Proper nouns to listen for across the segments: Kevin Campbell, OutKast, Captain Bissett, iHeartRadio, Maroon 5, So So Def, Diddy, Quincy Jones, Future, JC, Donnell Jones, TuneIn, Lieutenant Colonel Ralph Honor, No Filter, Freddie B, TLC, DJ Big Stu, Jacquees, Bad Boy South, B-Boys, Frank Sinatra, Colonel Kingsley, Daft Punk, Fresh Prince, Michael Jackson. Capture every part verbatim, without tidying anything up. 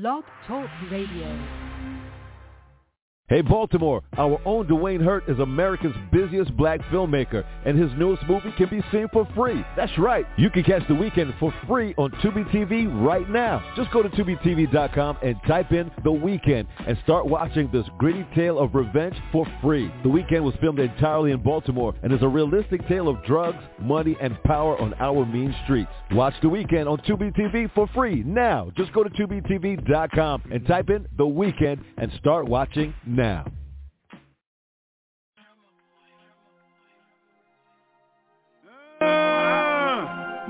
Block Talk Radio. Hey Baltimore, our own Dwayne Hurt is America's busiest black filmmaker, and his newest movie can be seen for free. That's right. You can catch The Weeknd for free on Tubi T V right now. Just go to Tubi T V dot com and type in The Weeknd and start watching this gritty tale of revenge for free. The Weeknd was filmed entirely in Baltimore and is a realistic tale of drugs, money, and power on our mean streets. Watch The Weeknd on Tubi T V for free now. Just go to Tubi T V dot com and type in The Weeknd and start watching now. Uh,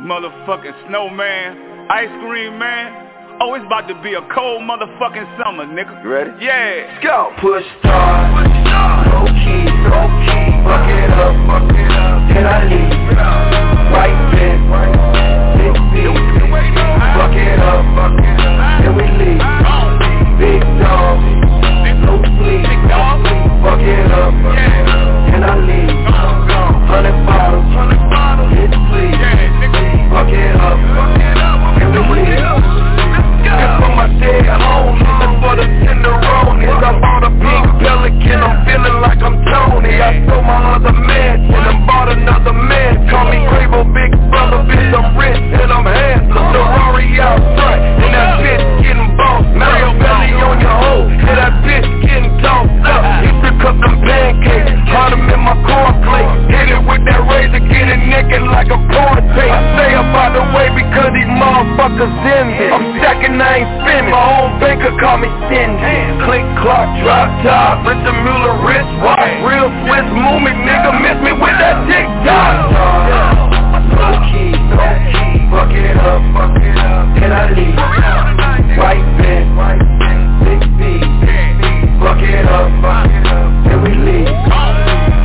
motherfucking snowman, ice cream man. Oh, it's about to be a cold motherfucking summer, nigga. You ready? Yeah. Let's go. Push start. Push start. Low key, low key. Fuck it up, fuck it up. Then I leave. Right bit, right bit. Fuck it up, fuck it up. Then we leave. Big dog. No sleep, fuck it up, can I leave? Hundred bottles, hit sleep, fuck it up, can we leave? It's for my dead homies, it's for the tenderonies. I bought a pink Pelican, I'm feeling like I'm Tony. I stole my other man, and I bought another man. Call me Quavo, big brother, bitch, I'm rich and I'm handsome. Ferrari out front, and that bitch getting bossed. Mario Belly on your hoe, and that bitch getting tossed up. He pick up them pancakes, hard them in my cornflakes. Hit it with that razor, get it naked like a porn tape. I stay up out the way because these motherfuckers in here. I'm stacking, I ain't spinning. My own banker call me stingy. Click, clock, drop top, Richard Mueller, wrist watch. Real Swiss movie, nigga, miss me with that dick dog. Low key, low key, fuck it up, fuck it up. Can I leave? Right bit, right bit, big B. Fuck it up, fuck it up, then we leave.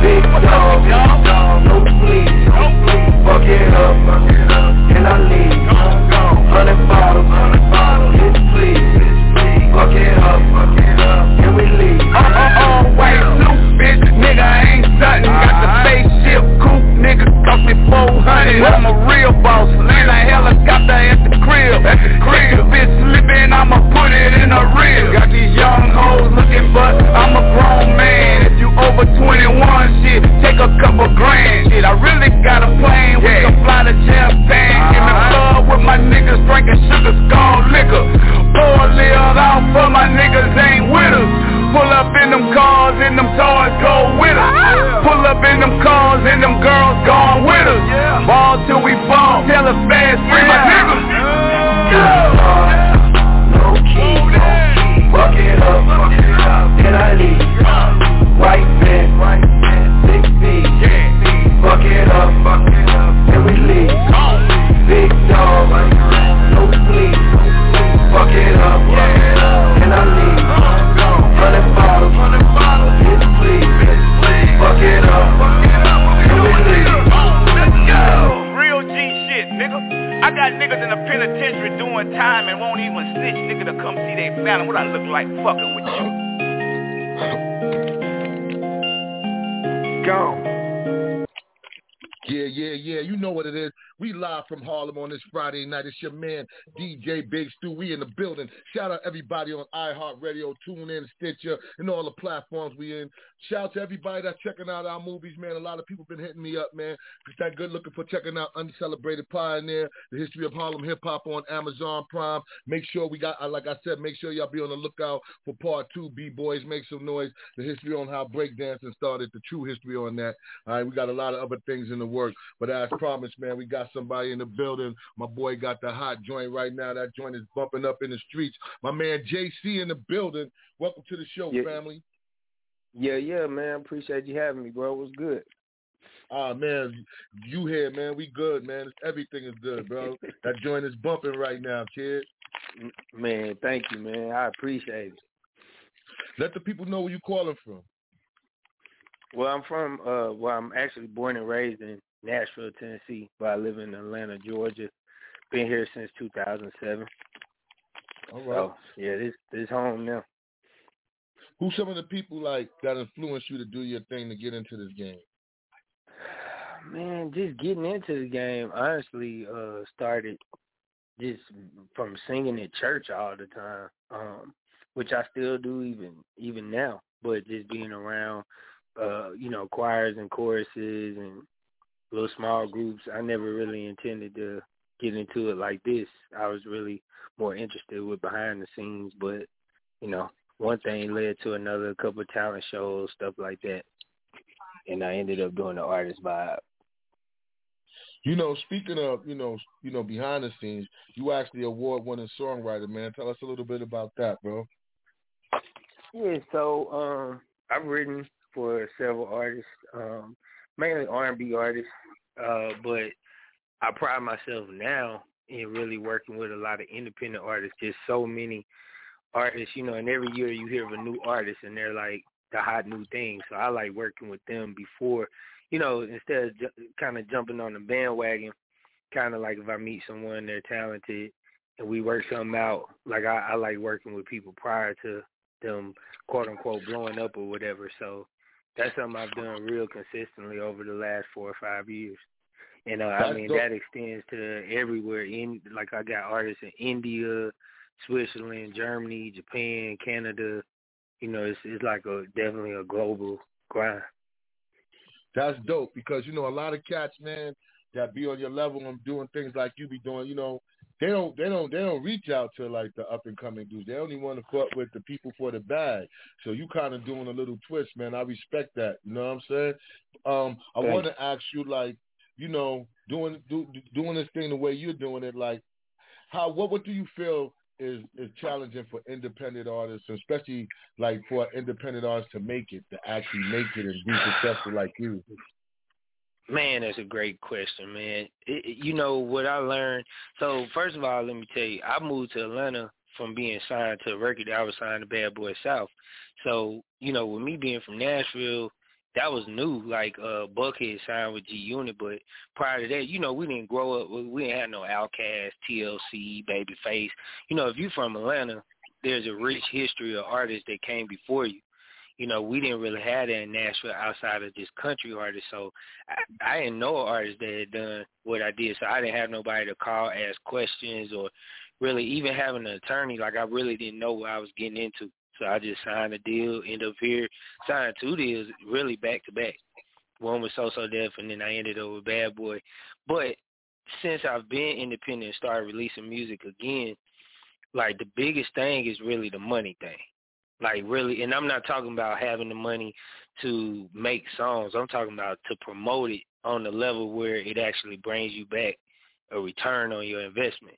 Big dog, no sleep. Fuck it up, fuck it up, then I leave. Hundred bottles, hundred bottles, hit sleep. Fuck it up, fuck it up, then we leave. Uh-uh-uh, white loop, bitch, nigga, I ain't stuntin'. Got the spaceship coupe, nigga, cost me four hundred. I'm a real boss, land a helicopter at the crib. At the crib, bitch slippin', I'ma put it in her rib. Got these young hoes looking, but I'm a grown man. If you over twenty-one, shit, take a couple grand. Shit, I really got a plan. We can fly to Japan. In the club with my niggas drinking sugar scone liquor. Pour a little out for my niggas ain't with us. Pull up in them cars and them toys go with us. Pull up in them cars and them girls gone with us. Ball till we fall, tell us fast, free my niggas. Low key, low key, fuck it up, fuck it up. Then I leave. Right bit, right bit, big B. Fuck it up, fuck it up. Then we leave. Big dog, no sleep. Fuck it up, fuck it up. Then I leave. Hundred bottles, hundred bottles. Hit sleep, fuck it up, fuck it up. Then we leave. Let's go. Real G shit, nigga. I got niggas in the penitentiary doing time and won't even snitch, nigga, to come see they family. What I look like fucking with you? Go. Yeah, yeah, yeah. You know what it is. We live from Harlem on this Friday night. It's your man, D J Big Stu. We in the building. Shout out everybody on iHeartRadio, TuneIn, Stitcher, and all the platforms we in. Shout out to everybody that's checking out our movies, man. A lot of people been hitting me up, man. It's that good looking for checking out Uncelebrated Pioneer, The History of Harlem Hip Hop on Amazon Prime. Make sure we got, like I said, make sure y'all be on the lookout for part two, B-Boys, Make Some Noise, the history on how breakdancing started, the true history on that. All right, we got a lot of other things in the works, but as promised, man, we got somebody in the building. My boy got the hot joint right now. That joint is bumping up in the streets. My man J C in the building. Welcome to the show, yeah. Family. Yeah, yeah, man. Appreciate you having me, bro. What's good? Ah, man, you here, man. We good, man. Everything is good, bro. That joint is bumping right now, kid. Man, thank you, man. I appreciate it. Let the people know where you calling from. Well, I'm from, uh, well, I'm actually born and raised in Nashville, Tennessee, but I live in Atlanta, Georgia. Been here since two thousand seven. All right. So, yeah, this this home now. Who some of the people like that influenced you to do your thing, to get into this game? Man, just getting into the game honestly uh, started just from singing at church all the time, um, which I still do even even now. But just being around, uh, you know, choirs and choruses and little small groups, I never really intended to get into it like this. I was really more interested with behind the scenes, but, you know, one thing led to another, a couple of talent shows, stuff like that. And I ended up doing the artist vibe. You know, speaking of, you know, you know, behind the scenes, you actually award-winning songwriter, man. Tell us a little bit about that, bro. Yeah, so um, I've written for several artists, um, mainly R and B artists, uh, but I pride myself now in really working with a lot of independent artists. There's so many artists, you know, and every year you hear of a new artist and they're like the hot new thing. So I like working with them before, you know, instead of ju- kind of jumping on the bandwagon, kind of like if I meet someone, they're talented, and we work something out, like I, I like working with people prior to them, quote-unquote, blowing up or whatever. So that's something I've done real consistently over the last four or five years. And, uh, I mean, dope. That extends to everywhere. In Like, I got artists in India, Switzerland, Germany, Japan, Canada. You know, it's, it's like a definitely a global grind. That's dope because, you know, a lot of cats, man, that be on your level and doing things like you be doing, you know, they don't they don't they don't reach out to like the up and coming dudes. They only want to fuck with the people for the bag. So you kind of doing a little twist, man. I respect that. You know what I'm saying? Um, I want to ask you, like, you know, doing do, doing this thing the way you're doing it, like, how what what do you feel is is challenging for independent artists, especially like for independent artists to make it, to actually make it and be successful like you? Man, that's a great question, man. It, it, you know, what I learned, so first of all, let me tell you, I moved to Atlanta from being signed to a record. I was signed to Bad Boy South. So, you know, with me being from Nashville, that was new. Like, uh, Buckhead signed with G-Unit, but prior to that, you know, we didn't grow up, we didn't have no OutKast, T L C, Babyface. You know, if you're from Atlanta, there's a rich history of artists that came before you. You know, we didn't really have that in Nashville outside of just country artists. So I, I didn't know an artist that had done what I did. So I didn't have nobody to call, ask questions, or really even having an attorney. Like, I really didn't know what I was getting into. So I just signed a deal, ended up here, signed two deals really back to back. One with So So Def, and then I ended up with Bad Boy. But since I've been independent and started releasing music again, like, the biggest thing is really the money thing. Like, really, and I'm not talking about having the money to make songs. I'm talking about to promote it on the level where it actually brings you back a return on your investment.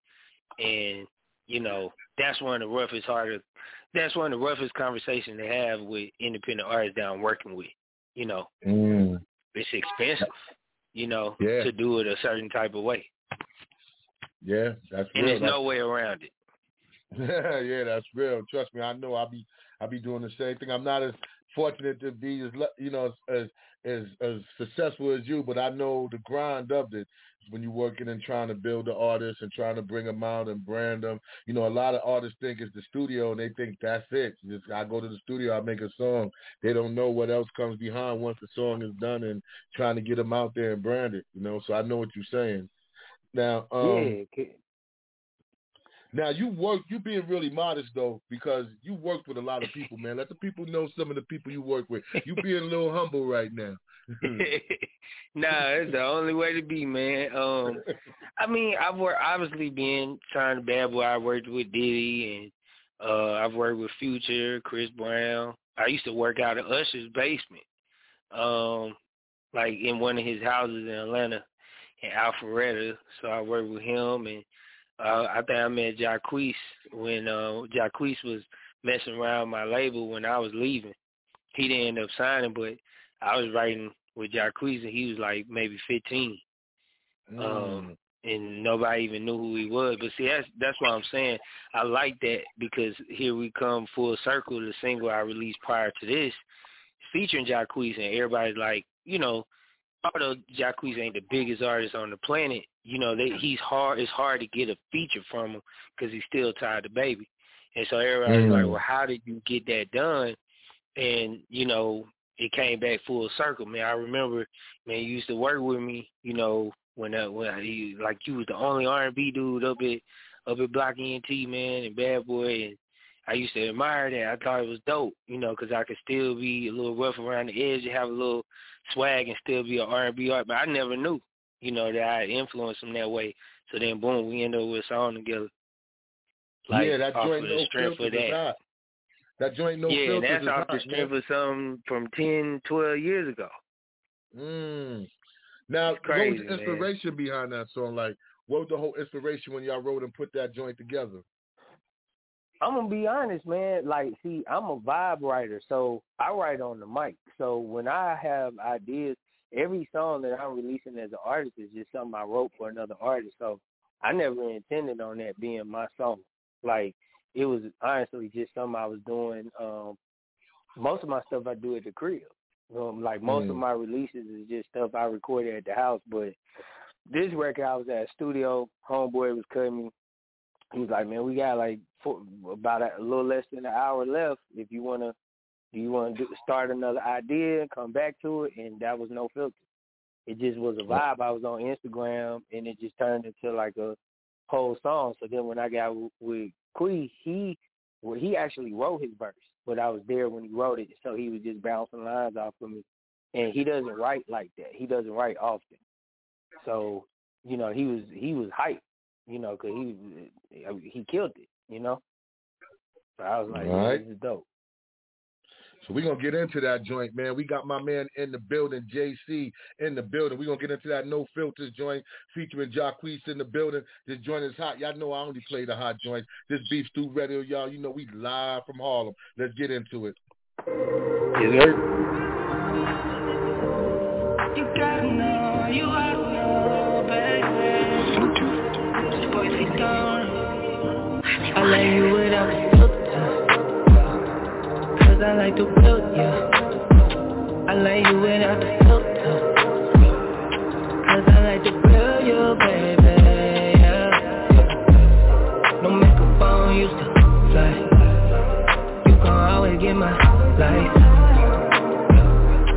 And, you know, that's one of the roughest, hardest, that's one of the roughest conversations to have with independent artists that I'm working with. You know, mm. It's expensive, you know, yeah. to do it a certain type of way. Yeah, that's and real. There's that's... no way around it. Yeah, that's real. Trust me, I know. I'll be, I'll be doing the same thing. I'm not as fortunate to be as, you know, as as as successful as you, but I know the grind of it. When you're working and trying to build the artists and trying to bring them out and brand them, you know, a lot of artists think it's the studio and they think that's it. Just, I go to the studio, I make a song. They don't know what else comes behind once the song is done and trying to get them out there and brand it. You know, so I know what you're saying. Now, um, yeah. Now, you work, you being really modest, though, because you worked with a lot of people, man. Let the people know some of the people you work with. You being a little humble right now. Nah, it's the only way to be, man. Um, I mean, I've worked, obviously, being trying to Bad Boy, I worked with Diddy, and uh, I've worked with Future, Chris Brown. I used to work out of Usher's basement, um, like in one of his houses in Atlanta, in Alpharetta. So I worked with him, and Uh, I think I met Jacquees when uh, Jacquees was messing around my label when I was leaving. He didn't end up signing, but I was writing with Jacquees, and he was like maybe fifteen, mm. um, and nobody even knew who he was. But see, that's that's what I'm saying. I like that because here we come full circle. The single I released prior to this, featuring Jacquees, and everybody's like, you know, although Jacquees ain't the biggest artist on the planet, you know, they, he's hard. It's hard to get a feature from him because he's still tied to Baby. And so everybody's mm. like, well, how did you get that done? And, you know, it came back full circle. Man, I remember, man, you used to work with me, you know, when, uh, when I, like, you was the only R and B dude up at up at Block Ent, man, and Bad Boy, and I used to admire that. I thought it was dope, you know, because I could still be a little rough around the edge and have a little swag and still be an R and B artist. But I never knew, you know, that I influenced them that way. So then, boom, we end up with a song together. Like, yeah, that joint No Filter is not. That joint No Filter is not. Yeah, that's off the strength of something from ten, twelve years ago. Mm. Now, crazy, what was the inspiration man. behind that song? Like, what was the whole inspiration when y'all wrote and put that joint together? I'm going to be honest, man. Like, see, I'm a vibe writer, so I write on the mic. So when I have ideas, every song that I'm releasing as an artist is just something I wrote for another artist. So I never intended on that being my song. Like, it was honestly just something I was doing. Um, most of my stuff I do at the crib. Um, like, most mm. of my releases is just stuff I recorded at the house. But this record, I was at a studio. Homeboy was cutting me. He was like, man, we got, like, four, about a, a little less than an hour left. If you want to do you want to start another idea, come back to it, and that was No Filter. It just was a vibe. I was on Instagram, and it just turned into, like, a whole song. So then when I got w- with Quee, he well, he actually wrote his verse, but I was there when he wrote it, so he was just bouncing lines off of me. And he doesn't write like that. He doesn't write often. So, you know, he was he was hyped, you know, because he, he killed it, you know. So I was like, right. This is dope. So we're going to get into that joint, man. We got my man in the building, J C, in the building. We're going to get into that No Filters joint featuring Jacquees in the building. This joint is hot. Y'all know I only play the hot joints. This Beef Stew Radio, y'all. You know we live from Harlem. Let's get into it. Yes, sir. You got to know, you got to know, baby. This boy's a star. I love you without I like to build you. I like you without the filter. Cause I like to build you, baby, yeah. No makeup on, you still fly. You gon' always get my life.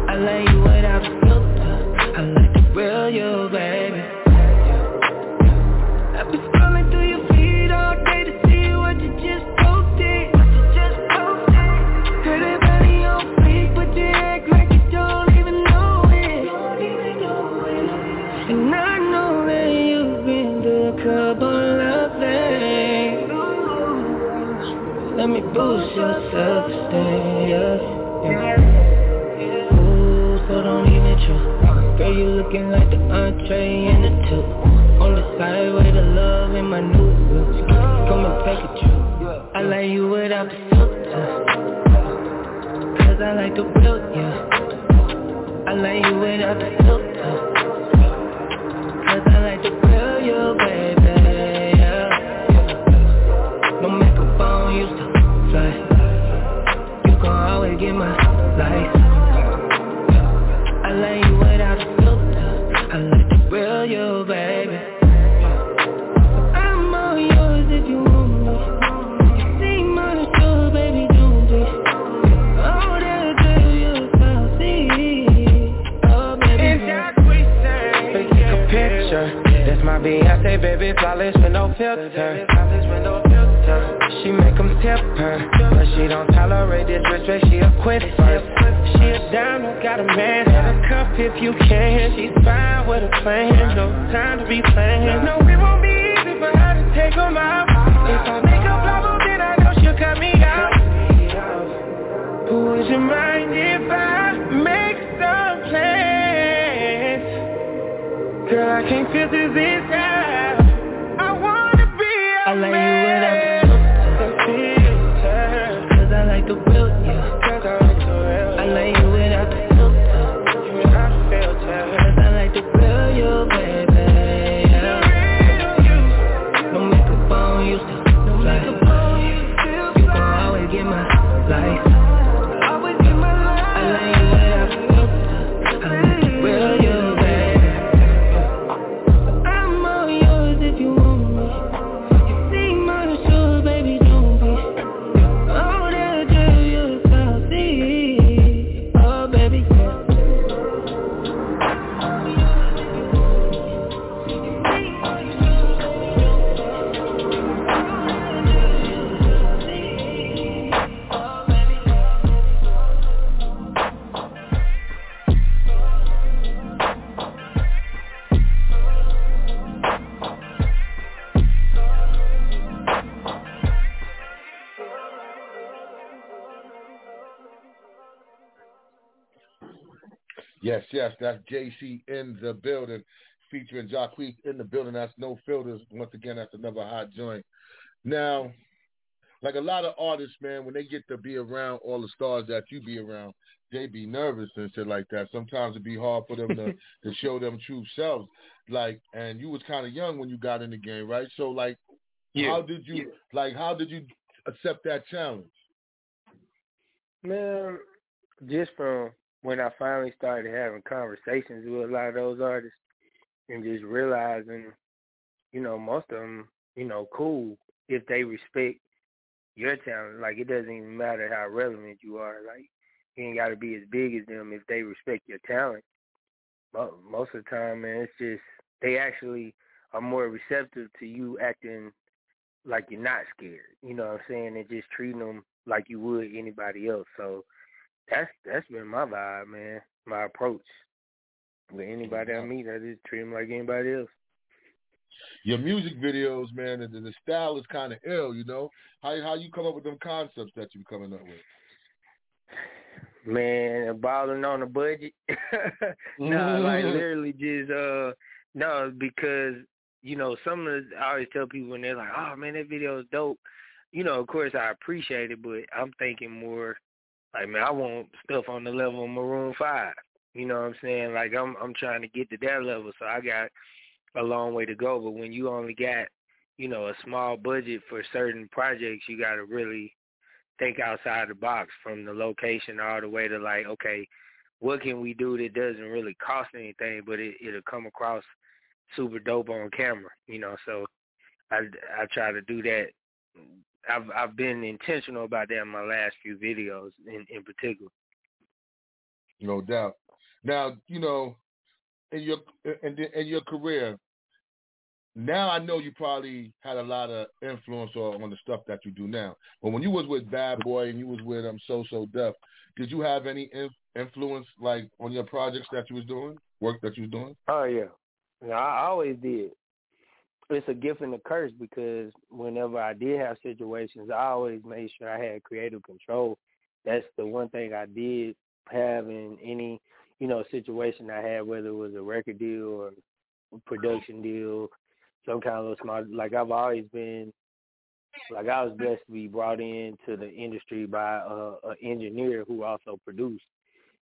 I like you without the filter. I like to build you, baby. I've been scrolling through your feed all day to see what you just posted. Let me boost your self-esteem, yeah, yeah. Ooh, so don't even true. Girl, you looking like the entree and the two. On the side with the love in my new boots. Come and take a trip. I like you without the filter. Cause I like to build you. I like you without the filter. Cause I like to build you, baby, yeah. No makeup on you still. You gon' always get my life. I like you without a filter. I like to grill you, baby. I'm all yours if you want me. You sing my show, baby, don't be. Oh, that girl you can see. Oh, baby, take a picture. That's my Beyonce, baby, flawless with no filter. She make them tip her, but she don't tolerate disrespect, she a quit first. She a dime, don't got a man, have a cup if you can. She's fine with a plan, no time to be playing. No, it won't be easy for her to take them out. If I make a problem, then I know she'll cut me out. Who would you mind if I make some plans? Girl, I can't filter this out. I wanna be a man. Yes, yes, that's J C in the building, featuring Jacquees in the building. That's No Filters. Once again, that's another hot joint. Now, like a lot of artists, man, when they get to be around all the stars that you be around, they be nervous and shit like that. Sometimes it be hard for them to, to show them true selves. Like, and you was kind of young when you got in the game, right? So, like, yeah. how did you, yeah. like, how did you accept that challenge? Man, just from when I finally started having conversations with a lot of those artists and just realizing, you know, most of them, you know, cool if they respect your talent. Like, it doesn't even matter how relevant you are. Like, you ain't got to be as big as them if they respect your talent. But most of the time, man, it's just they actually are more receptive to you acting like you're not scared, you know what I'm saying, and just treating them like you would anybody else. So that's that's been my vibe, man, my approach. With anybody I meet, I just treat them like anybody else. Your music videos, man, and the style is kind of ill, you know? How how you come up with them concepts that you're coming up with? Man, balling on a budget. No, like literally just, uh, no, because, you know, some of the, I always tell people when they're like, oh, man, that video is dope. You know, of course, I appreciate it, but I'm thinking more like, man, I want stuff on the level of Maroon five. You know what I'm saying? Like, I'm I'm trying to get to that level, so I got a long way to go. But when you only got, you know, a small budget for certain projects, you got to really think outside the box, from the location all the way to, like, okay, what can we do that doesn't really cost anything, but it, it'll come across super dope on camera, you know? So I, I try to do that. I've, I've been intentional about that in my last few videos in, in particular. No doubt. Now, you know, in your in, in your career, now I know you probably had a lot of influence on the stuff that you do now. But when you was with Bad Boy and you was with um, So So Def, did you have any inf- influence like on your projects that you was doing, work that you was doing? Oh, yeah. No, I always did. It's a gift and a curse, because whenever I did have situations, I always made sure I had creative control. That's the one thing I did have in any, you know, situation I had, whether it was a record deal or a production deal, some kind of little small, like I've always been, like I was blessed to be brought into the industry by an engineer who also produced.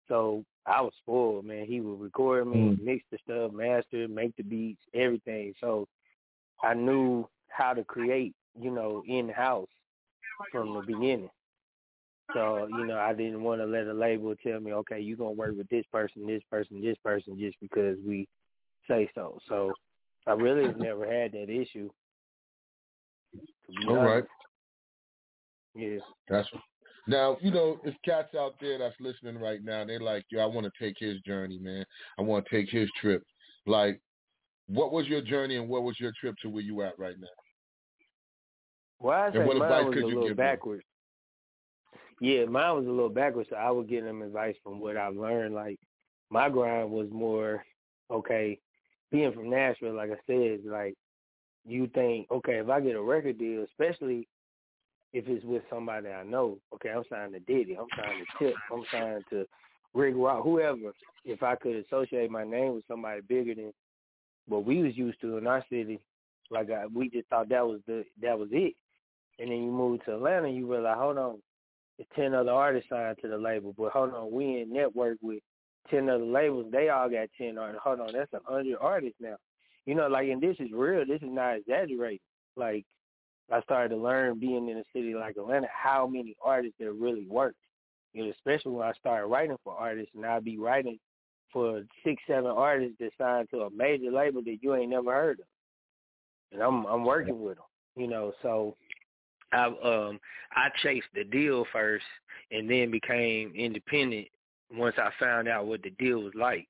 So I was spoiled, man. He would record me, mix the stuff, master, make the beats, everything. So I knew how to create, you know, in-house from the beginning. So, you know, I didn't want to let a label tell me, okay, you're going to work with this person, this person, this person, just because we say so. So I really have never had that issue. All right. Yeah. That's Now, you know, if cats out there that's listening right now, they like, yo, I want to take his journey, man. I want to take his trip. Like, what was your journey and what was your trip to where you at right now? Well, I think mine was a little backwards. Yeah, mine was a little backwards, so I would give them advice from what I learned. Like, my grind was more, okay, being from Nashville, like I said, like, you think, okay, if I get a record deal, especially if it's with somebody I know, okay, I'm signed to Diddy, I'm signed to Tip, I'm signed to Rick Rock, whoever, if I could associate my name with somebody bigger than what we was used to in our city, like, I, we just thought that was the that was it. And then you move to Atlanta, you realize, hold on, there's ten other artists signed to the label, but hold on, we in network with ten other labels. They all got ten artists. Hold on, that's one hundred artists now. You know, like, and this is real. This is not exaggerating. Like, I started to learn, being in a city like Atlanta, how many artists there really work. You know, especially when I started writing for artists, and I'd be writing for six, seven artists that signed to a major label that you ain't never heard of. And I'm I'm working with them, you know, so I um I chased the deal first, and then became independent once I found out what the deal was like.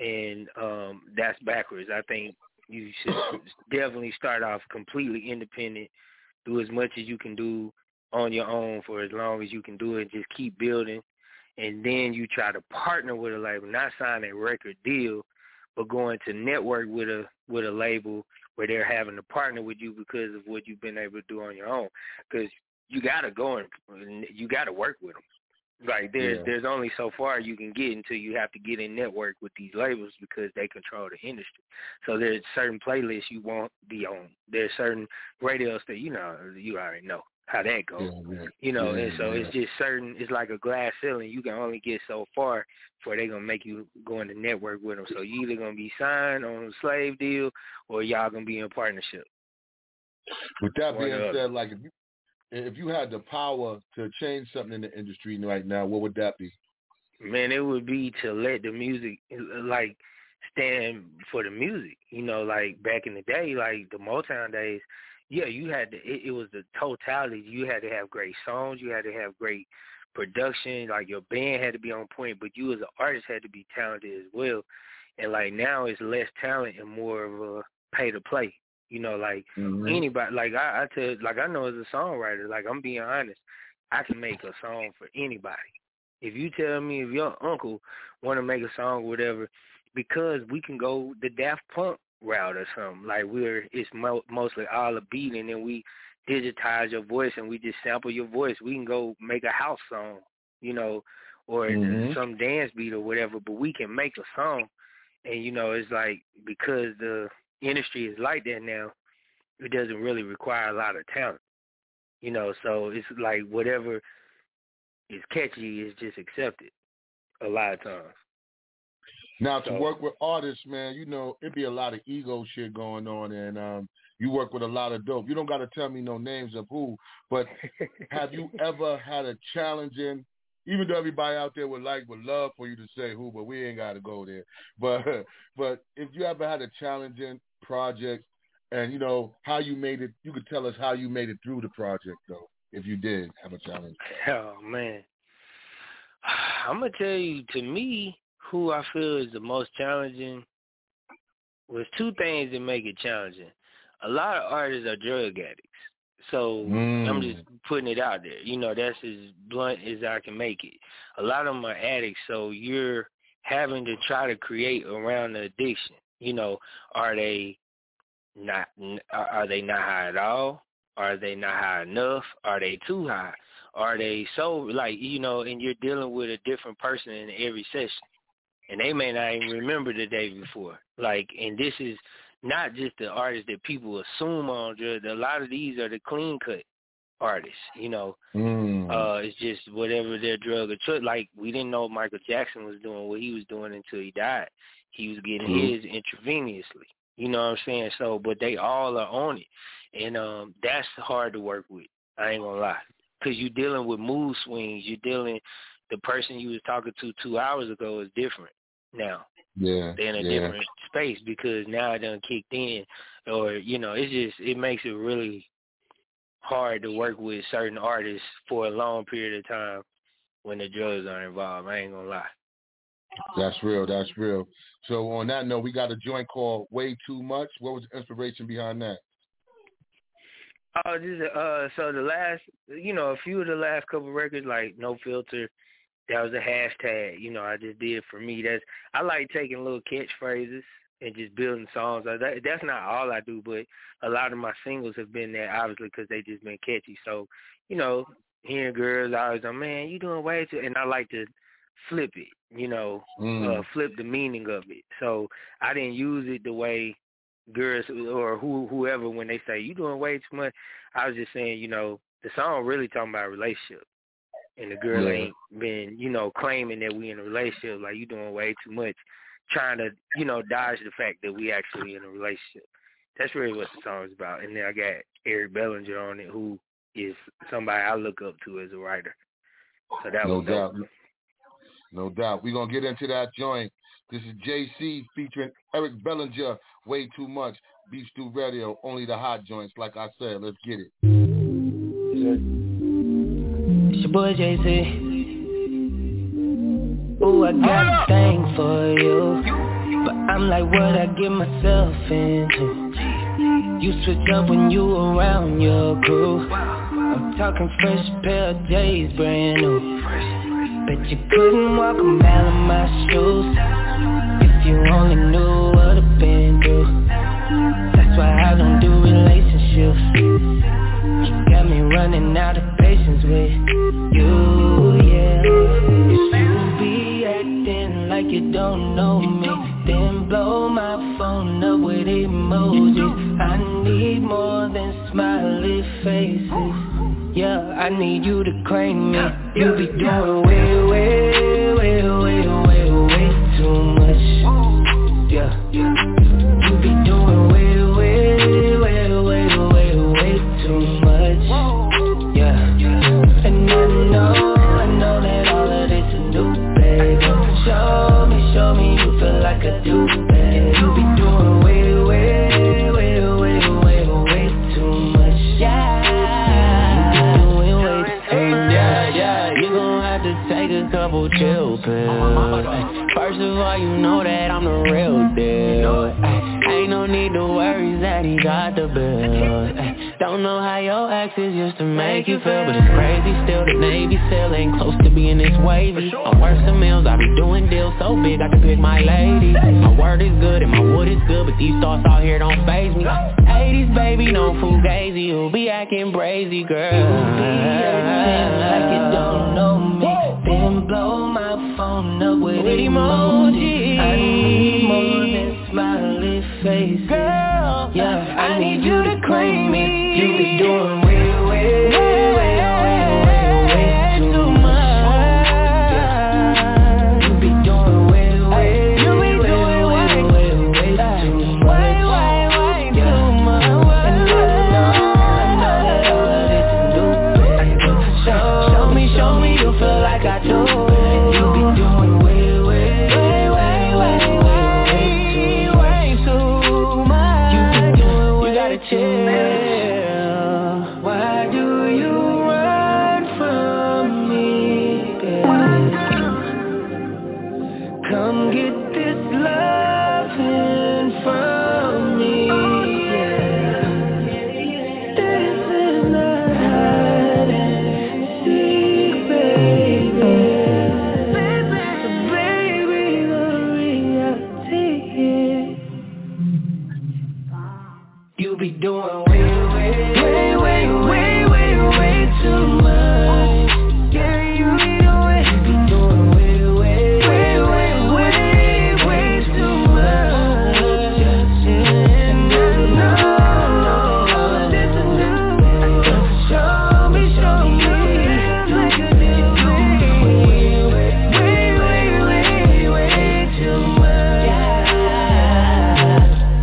And um, that's backwards. I think you should definitely start off completely independent, do as much as you can do on your own for as long as you can do it, just keep building. And then you try to partner with a label, not sign a record deal, but going to network with a with a label where they're having to partner with you because of what you've been able to do on your own. Because you gotta go and you gotta work with them. Like there's yeah. there's only so far you can get until you have to get in network with these labels because they control the industry. So there's certain playlists you won't be on. There's certain radios that you know you already know how that goes. Yeah, you know, yeah, and so yeah. it's just certain. It's like a glass ceiling. You can only get so far before they're gonna make you go into network with them. So you either gonna be signed on a slave deal or y'all gonna be in partnership. With that being said, like if you. If you had the power to change something in the industry right now, what would that be? Man, it would be to let the music, like, stand for the music. You know, like, back in the day, like, the Motown days, yeah, you had to, it, it was the totality. You had to have great songs. You had to have great production. Like, your band had to be on point, but you as an artist had to be talented as well. And, like, now it's less talent and more of a pay-to-play. You know, like mm-hmm. anybody, like I, I tell, like I know as a songwriter, like I'm being honest, I can make a song for anybody. If you tell me if your uncle want to make a song or whatever, because we can go the Daft Punk route or something. Like we're, it's mo- mostly all a beat, and then we digitize your voice and we just sample your voice. We can go make a house song, you know, or mm-hmm. some dance beat or whatever. But we can make a song, and you know, it's like because the industry is like that now, it doesn't really require a lot of talent, you know, so it's like whatever is catchy is just accepted a lot of times. Now so, to work with artists, man, you know, it'd be a lot of ego shit going on, and um, you work with a lot of dope. You don't got to tell me no names of who, but have you ever had a challenging, even though everybody out there would like, would love for you to say who, but we ain't got to go there. But but if you ever had a challenging project, and you know how you made it, you could tell us how you made it through the project though, if you did have a challenge. Oh man, I'm gonna tell you, to me, who I feel is the most challenging was two things that make it challenging. A lot of artists are drug addicts, so mm. I'm just putting it out there. You know, that's as blunt as I can make it. A lot of them are addicts, so you're having to try to create around the addiction. You know, are they not are they not high at all? Are they not high enough? Are they too high? Are they so, like, you know, and you're dealing with a different person in every session, and they may not even remember the day before. Like, and this is not just the artists that people assume on drugs. A lot of these are the clean-cut artists, you know. Mm. Uh, it's just whatever their drug or choice. Like, we didn't know Michael Jackson was doing what he was doing until he died. He was getting mm. his intravenously, you know what I'm saying? So, but they all are on it, and um, that's hard to work with. I ain't going to lie, because you're dealing with mood swings. You're dealing – the person you was talking to two hours ago is different now. Yeah, they're in a yeah. different space because now it done kicked in, or, you know, it's just, it makes it really hard to work with certain artists for a long period of time when the drugs are involved. I ain't gonna lie. That's real. That's real. So on that note, we got a joint called Way Too Much. What was the inspiration behind that? Oh, just uh, so the last, you know, a few of the last couple records, like No Filter, that was a hashtag, you know, I just did for me. That's, I like taking little catchphrases and just building songs. That, that's not all I do, but a lot of my singles have been that, obviously, because they just been catchy. So, you know, hearing girls, I was like, man, you doing way too, and I like to flip it, you know, mm. uh, flip the meaning of it. So I didn't use it the way girls or who, whoever, when they say, you doing way too much, I was just saying, you know, the song really talking about relationships. And the girl yeah. ain't been, you know, claiming that we in a relationship, like you doing way too much, trying to, you know, dodge the fact that we actually in a relationship. That's really what the song is about. And then I got Eric Bellinger on it, who is somebody I look up to as a writer. So that no was doubt. That. No doubt. We're going to get into that joint. This is J C featuring Eric Bellinger, Way Too Much, Beef Stew Radio, only the hot joints. Like I said, let's get it. Yeah. Boy J C, ooh, I got a thing for you, but I'm like, what I get myself into. You switch up when you around your crew. I'm talking fresh pair of J's, brand new. Bet you couldn't walk a mile in my shoes if you only knew what I've been through. That's why I don't do relationships. You got me running out of patience with you, yeah. like you don't know me. Then blow my phone up with emojis. I need more than smiley faces. Yeah, I need you to claim me. You be doing way, way, way, way, way, way too much. Yeah, you be doing way, way, way, way, way, way too much. Yeah, and I know, I know that all of this is new, baby. Show me, show me you feel like I do, baby. You be doing way, way, way, way, way, way too much. Yeah, you be doing way too hey, much. Yeah, yeah, you gon' have to take a couple chill pills. First of all, you know that I'm the real deal. Ain't no need to worry that he got the bill. Don't know how your exes used to make you feel, but it's crazy still, the Navy still ain't close to being this wavy. I work some meals, I be doing deals so big I can pick my lady. My word is good and my wood is good, but these thoughts out here don't faze me. eighties baby, no fugazi, who be acting brazy, girl. You be acting like you don't know me. Then blow my phone up with, with emojis. I need more than smiley faces. Girl, yeah, I, I need, need you to claim me. You be doing way, way, way, way, way, way too much. You be doing way, way, way, way, way, way too much. Way, way, way too much. And I know, I know that all of this is new, baby. Show me, show me you feel like I do. And you be doing way, way, way, way, way, way, way too much. You be doing way,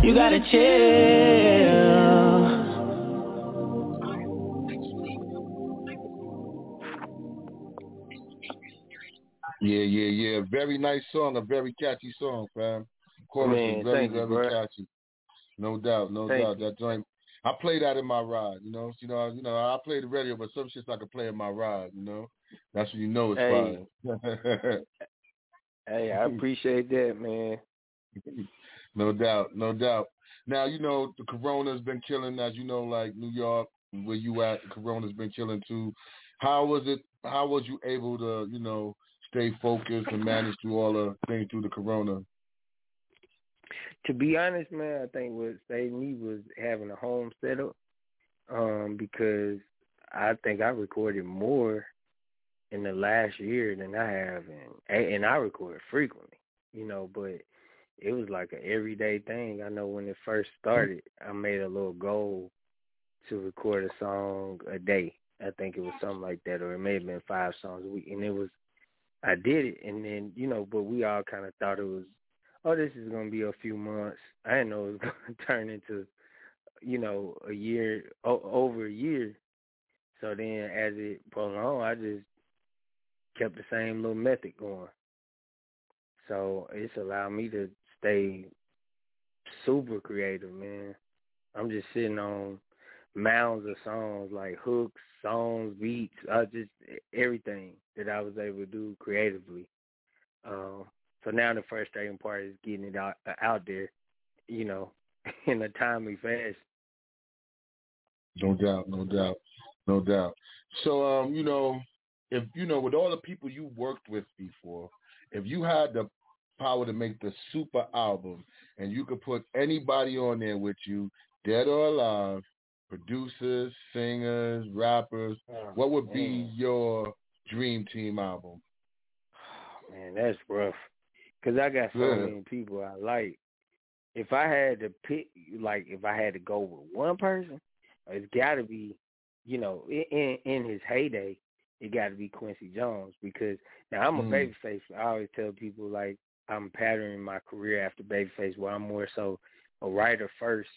you gotta chill. Very nice song, a very catchy song, fam. Of Man, very, very, you, very catchy. No doubt, no thank doubt. You. That joint, I play that in my ride, you know. You know, you know, I play the radio, but some shits I can play in my ride, you know. That's when you know it's fine. Hey. Hey, I appreciate that, man. No doubt, no doubt. Now, you know, the corona's been killing, as you know, like New York, where you at, the corona's been killing too. How was it, how was you able to, you know, stay focused and manage through all the things through the corona? To be honest, man, I think what saved me was having a home setup, um, because I think I recorded more in the last year than I have, and and I record frequently, you know. But it was like an everyday thing. I know when it first started, I made a little goal to record a song a day. I think it was something like that, or it may have been five songs a week, and it was. I did it, and then, you know, but we all kind of thought it was, oh, this is going to be a few months. I didn't know it was going to turn into, you know, a year, o- over a year. So then as it prolonged, I just kept the same little method going. So it's allowed me to stay super creative, man. I'm just sitting on mounds of songs, like hooks, songs, beats, uh, just everything that I was able to do creatively. Um, so now the frustrating part is getting it out, out there, you know, in a timely fashion. No doubt, no doubt, no doubt. So, um, you know, if you know, with all the people you worked with before, if you had the power to make the super album and you could put anybody on there with you, dead or alive, producers, singers, rappers, what would be your dream team album? Oh, man, that's rough. because I got so yeah. many people I like. If I had to pick, like, if I had to go with one person, it's got to be, you know, in in his heyday, it got to be Quincy Jones. Because now I'm a mm. Babyface. I always tell people, like, I'm patterning my career after Babyface, where I'm more so a writer first.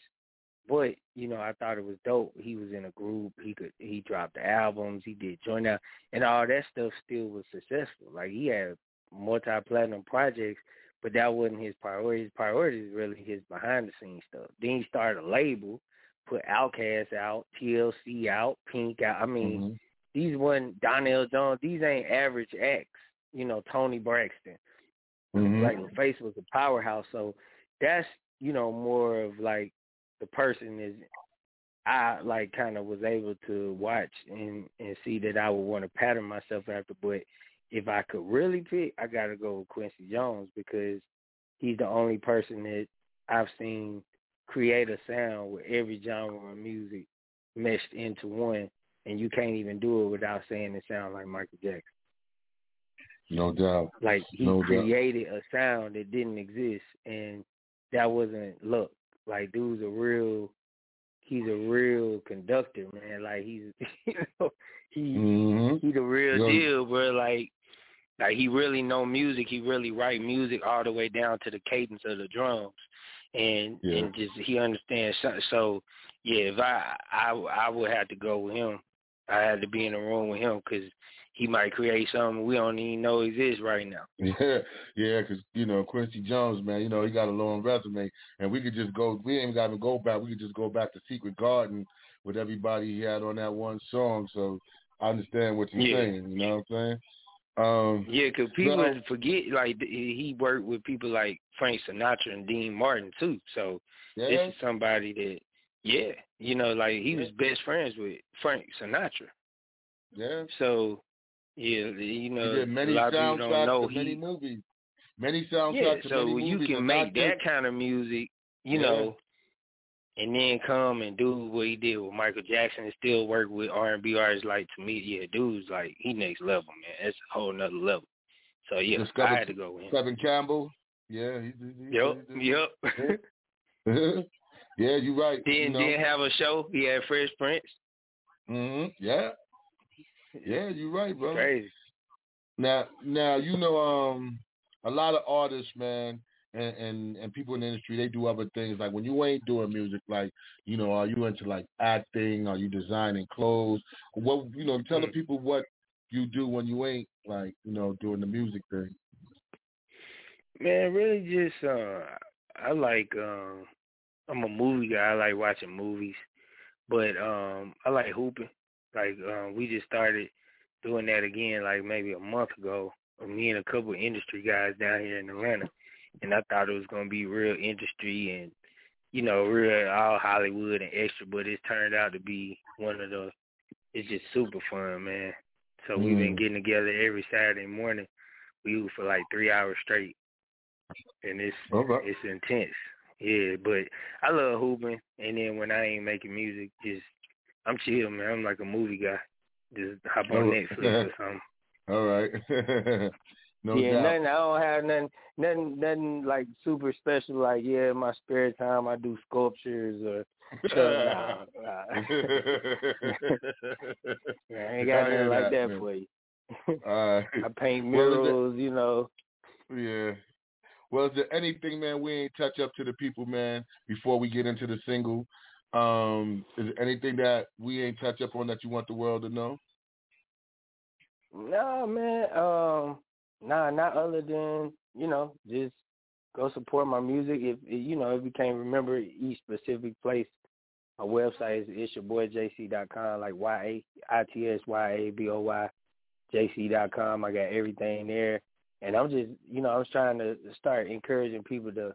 But, you know, I thought it was dope. He was in a group. He could. He dropped the albums. He did join out. And all that stuff still was successful. Like, he had multi-platinum projects, but that wasn't his priority. His priority is really his behind-the-scenes stuff. Then he started a label, put OutKast out, T L C out, Pink out. I mean, mm-hmm. these wasn't Donnell Jones. These ain't average acts. You know, Tony Braxton. Mm-hmm. Like, LaFace was a powerhouse. So that's, you know, more of, like, the person is I, like, kind of was able to watch and, and see that I would want to pattern myself after. But if I could really pick, I got to go with Quincy Jones, because he's the only person that I've seen create a sound where every genre of music meshed into one, and you can't even do it without saying it sound like Michael Jackson. No doubt. Like, he no created doubt. a sound that didn't exist, and that wasn't luck. Like, dude's a real, he's a real conductor, man. Like, he's, you know, he, mm-hmm. he the real yeah. deal, bro. Like, like, he really know music. He really write music all the way down to the cadence of the drums, and yeah. and just he understands something. So, yeah, if I, I, I would have to go with him. I had to be in the room with him, because he might create something we don't even know exists right now. Yeah, yeah, because, you know, Quincy Jones, man, you know, he got a long resume, and we could just go, we ain't got to go back, we could just go back to Secret Garden with everybody he had on that one song, so I understand what you're yeah. saying, you know what I'm saying? Um, yeah, because people so, forget, like, he worked with people like Frank Sinatra and Dean Martin, too, so yeah. this is somebody that, yeah, you know, like, he was best friends with Frank Sinatra. Yeah. So... Yeah, you know, yeah, many a lot of people don't know he. Many movies, many soundtracks. Yeah, so many you movies can make that kind of music, you yeah. know, and then come and do what he did with Michael Jackson and still work with R and B artists. Like, to me, yeah, dude's like, he next level, man. That's a whole nother level. So yeah, Discover, I had to go in. Kevin Campbell, yeah, he, he, yep, he, he, yep, yeah, you right. Then you know. Did have a show. He had Fresh Prince. Mm-hmm. Yeah. Yeah, you're right, bro. Crazy. Now, now you know, um, a lot of artists, man, and, and and people in the industry, they do other things. Like, when you ain't doing music, like, you know, are you into, like, acting? Are you designing clothes? What, you know, tell the people what you do when you ain't, like, you know, doing the music thing. Man, really, just uh, I like um, I'm a movie guy. I like watching movies, but um, I like hooping. Like, um, we just started doing that again, like, maybe a month ago, me and a couple of industry guys down here in Atlanta. And I thought it was going to be real industry and, you know, real all Hollywood and extra, but it turned out to be one of the, it's just super fun, man. So mm. we've been getting together every Saturday morning. We do for like three hours straight. And it's okay. it's intense. Yeah, but I love hooping. And then when I ain't making music, just, I'm chill, man. I'm like a movie guy. Just hop on Netflix or something. All right. no yeah, doubt. nothing. I don't have nothing, nothing, nothing like super special. Like, yeah, in my spare time, I do sculptures or. nah, nah. I ain't got I nothing like that, that for you. Right. I paint murals, you know. Yeah. Well, is there anything, man, we ain't touch up to the people, man, before we get into the single? Um, is there anything that we ain't touch up on that you want the world to know? No, nah, man. Um, nah, not other than, you know, just go support my music. If, you know, if you can't remember each specific place, my website is it's your boy J C dot com, like Y A I T S Y A B O Y J C dot com. I got everything there. And I'm just, you know, I was trying to start encouraging people to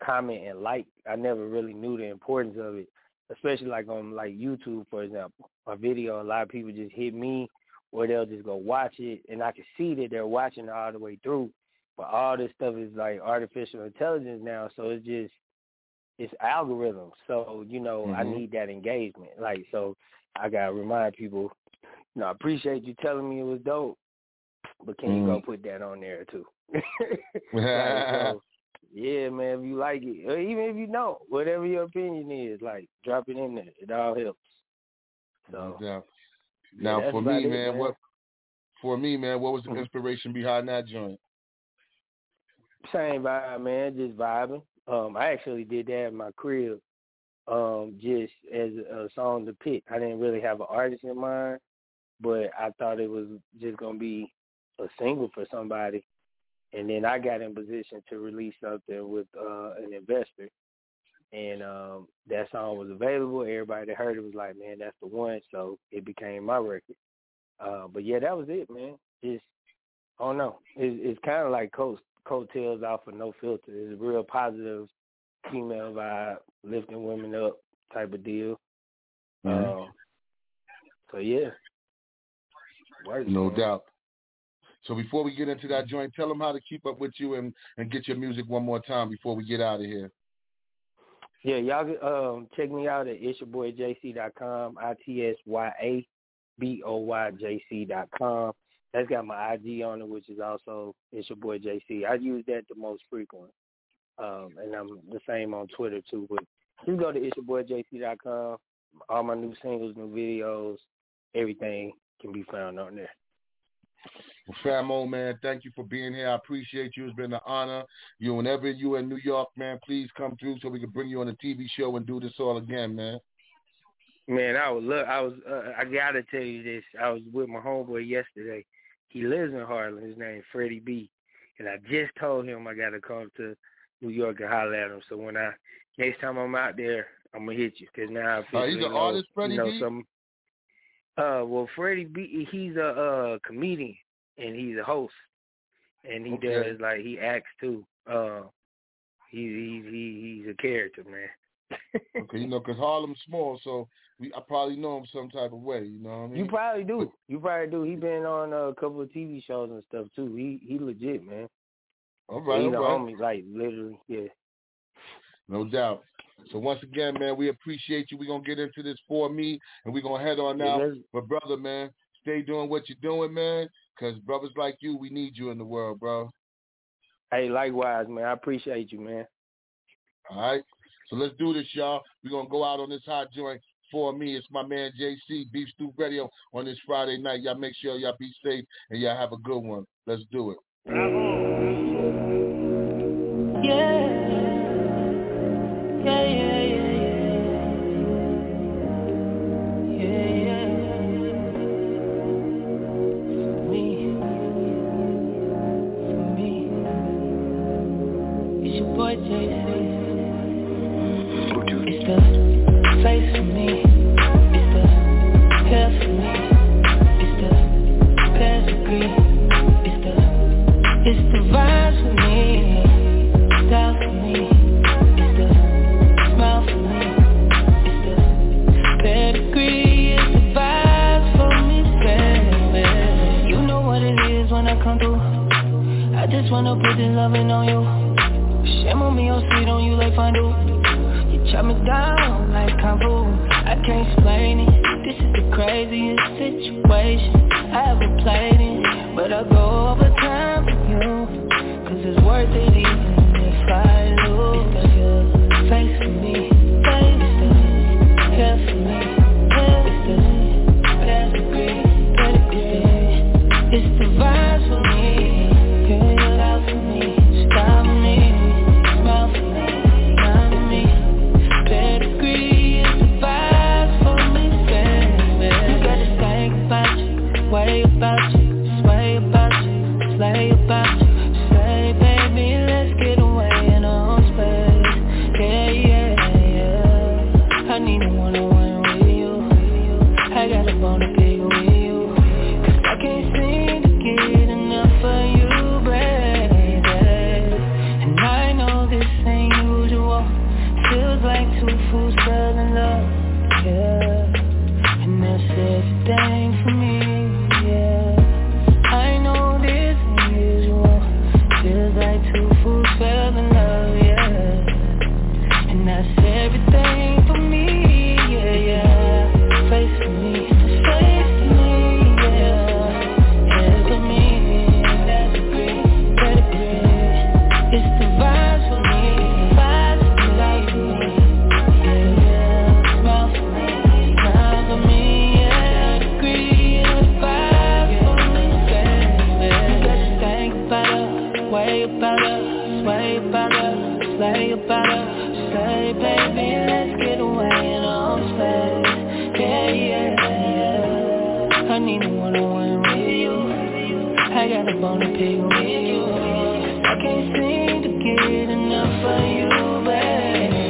comment and like. I never really knew the importance of it. Especially like on like YouTube, for example, my video, a lot of people just hit me or they'll just go watch it, and I can see that they're watching all the way through. But all this stuff is like artificial intelligence now, so it's just, it's algorithms. So, you know, mm-hmm. I need that engagement. Like, so I got to remind people, you know, I appreciate you telling me it was dope. But can mm. you go put that on there too? Like, so, yeah, man, if you like it, or even if you don't, whatever your opinion is, like, drop it in there. It all helps. So yeah. Now yeah, for me, man, it, man, what for me, man, what was the inspiration behind that joint? Same vibe, man, just vibing. Um, I actually did that in my crib, um, just as a song to pick. I didn't really have an artist in mind, but I thought it was just gonna be a single for somebody. And then I got in position to release something with uh, an investor. And um, that song was available. Everybody that heard it was like, man, that's the one. So it became my record. Uh, but, yeah, that was it, man. Just, I don't know. It's, it's kind of like coat, coattails off of No Filter. It's a real positive female vibe, lifting women up type of deal. Mm-hmm. Um, so, yeah. Works, no man. doubt. So before we get into that joint, tell them how to keep up with you and, and get your music one more time before we get out of here. Yeah, y'all can um, check me out at its your boy j c dot com, I T S Y A B O Y J C dot com. That's got my I G on it, which is also its your boy j c. I use that the most frequent. Um, and I'm the same on Twitter, too. But you go to its your boy j c dot com. All my new singles, new videos, everything can be found on there. Well, Famo, man, thank you for being here. I appreciate you. It's been an honor. You, whenever you're in New York, man, please come through so we can bring you on a T V show and do this all again, man. Man, I would love. I was. Uh, I gotta tell you this. I was with my homeboy yesterday. He lives in Harlem. His name is Freddie B. And I just told him I gotta come to New York and holler at him. So when I next time I'm out there, I'm gonna hit you because now I feel. Uh, he's an artist, Freddie B. Uh, well, Freddie B. He's a uh, comedian. And he's a host, and he okay. does like he acts too. Uh, he he he he's a character, man. Okay, you know, cause Harlem's small, so we, I probably know him some type of way. You know what I mean? You probably do. You probably do. He's been on a couple of T V shows and stuff too. He he legit, man. All right, he's all right. a homie, like literally, yeah. No doubt. So once again, man, we appreciate you. We're gonna get into this for me, and we're gonna head on now. Yeah, but brother, man, stay doing what you're doing, man. Because brothers like you, we need you in the world, bro. Hey, likewise, man. I appreciate you, man. All right. So let's do this, y'all. We're going to go out on this hot joint for me. It's my man, J C, Beef Stew Radio, on this Friday night. Y'all make sure y'all be safe and y'all have a good one. Let's do it. Yeah. Yeah, yeah. Wanna put this lovin' on you. Shame on me, I'm sweet on you like fondue. You chop me down like kombu. I can't explain it. This is the craziest situation I ever played in. But I go over time for you, cause it's worth it even if I lose. It's your face for me. Face for me. Care for me. Care for me. Pedigree. Pedigree. It's the vibes for me. About you, sway about you, sway about you, say baby, let's I got a bone to pick with you. I can't seem to get enough of you, baby.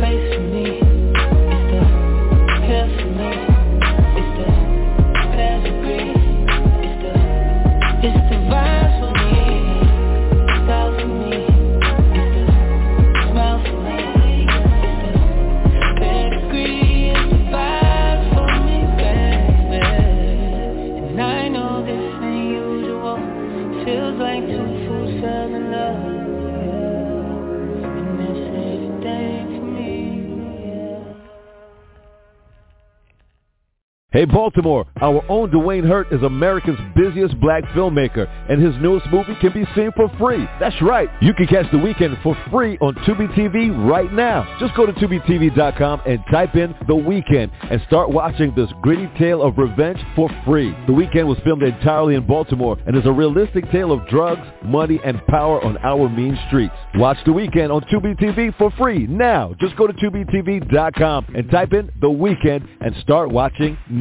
Face for me, it's the pill for me, it's the past degree, it's the, it's the vibe for me, style for me, it's the smile for me, it's the past degree, it's the vibe for me, baby. And I know this ain't usual, feels like two fools fell in love. Hey Baltimore, our own Dwayne Hurt is America's busiest black filmmaker, and his newest movie can be seen for free. That's right. You can catch The Weeknd for free on Tubi T V right now. Just go to Tubi T V dot com and type in The Weeknd and start watching this gritty tale of revenge for free. The Weeknd was filmed entirely in Baltimore and is a realistic tale of drugs, money, and power on our mean streets. Watch The Weeknd on Tubi T V for free now. Just go to Tubi T V dot com and type in The Weeknd and start watching now.